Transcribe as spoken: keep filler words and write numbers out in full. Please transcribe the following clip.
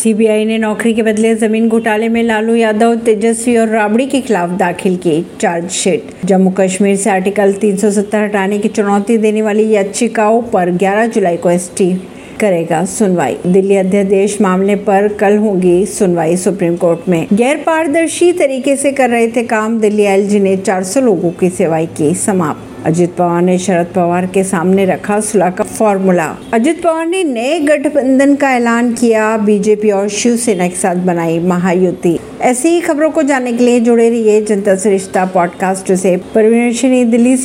CBI ने नौकरी के बदले जमीन घोटाले में लालू यादव, तेजस्वी और राबड़ी के खिलाफ दाखिल की चार्जशीट। जम्मू कश्मीर से आर्टिकल तीन सौ सत्तर हटाने की चुनौती देने वाली याचिकाओं पर ग्यारह जुलाई को एसटी करेगा सुनवाई। दिल्ली अध्यादेश मामले पर कल होगी सुनवाई सुप्रीम कोर्ट में। गैर पारदर्शी तरीके से कर रहे थे काम, दिल्ली एलजी ने चार सौ लोगों की सेवाएं की समाप्त। अजित पवार ने शरद पवार के सामने रखा सुलह का फॉर्मूला। अजित पवार ने नए गठबंधन का ऐलान किया, बीजेपी और शिवसेना के साथ बनाई महायुति। ऐसी ही खबरों को जानने के लिए जुड़े रहिए जनता से रिश्ता पॉडकास्ट से। परवीन अर्शी, दिल्ली से।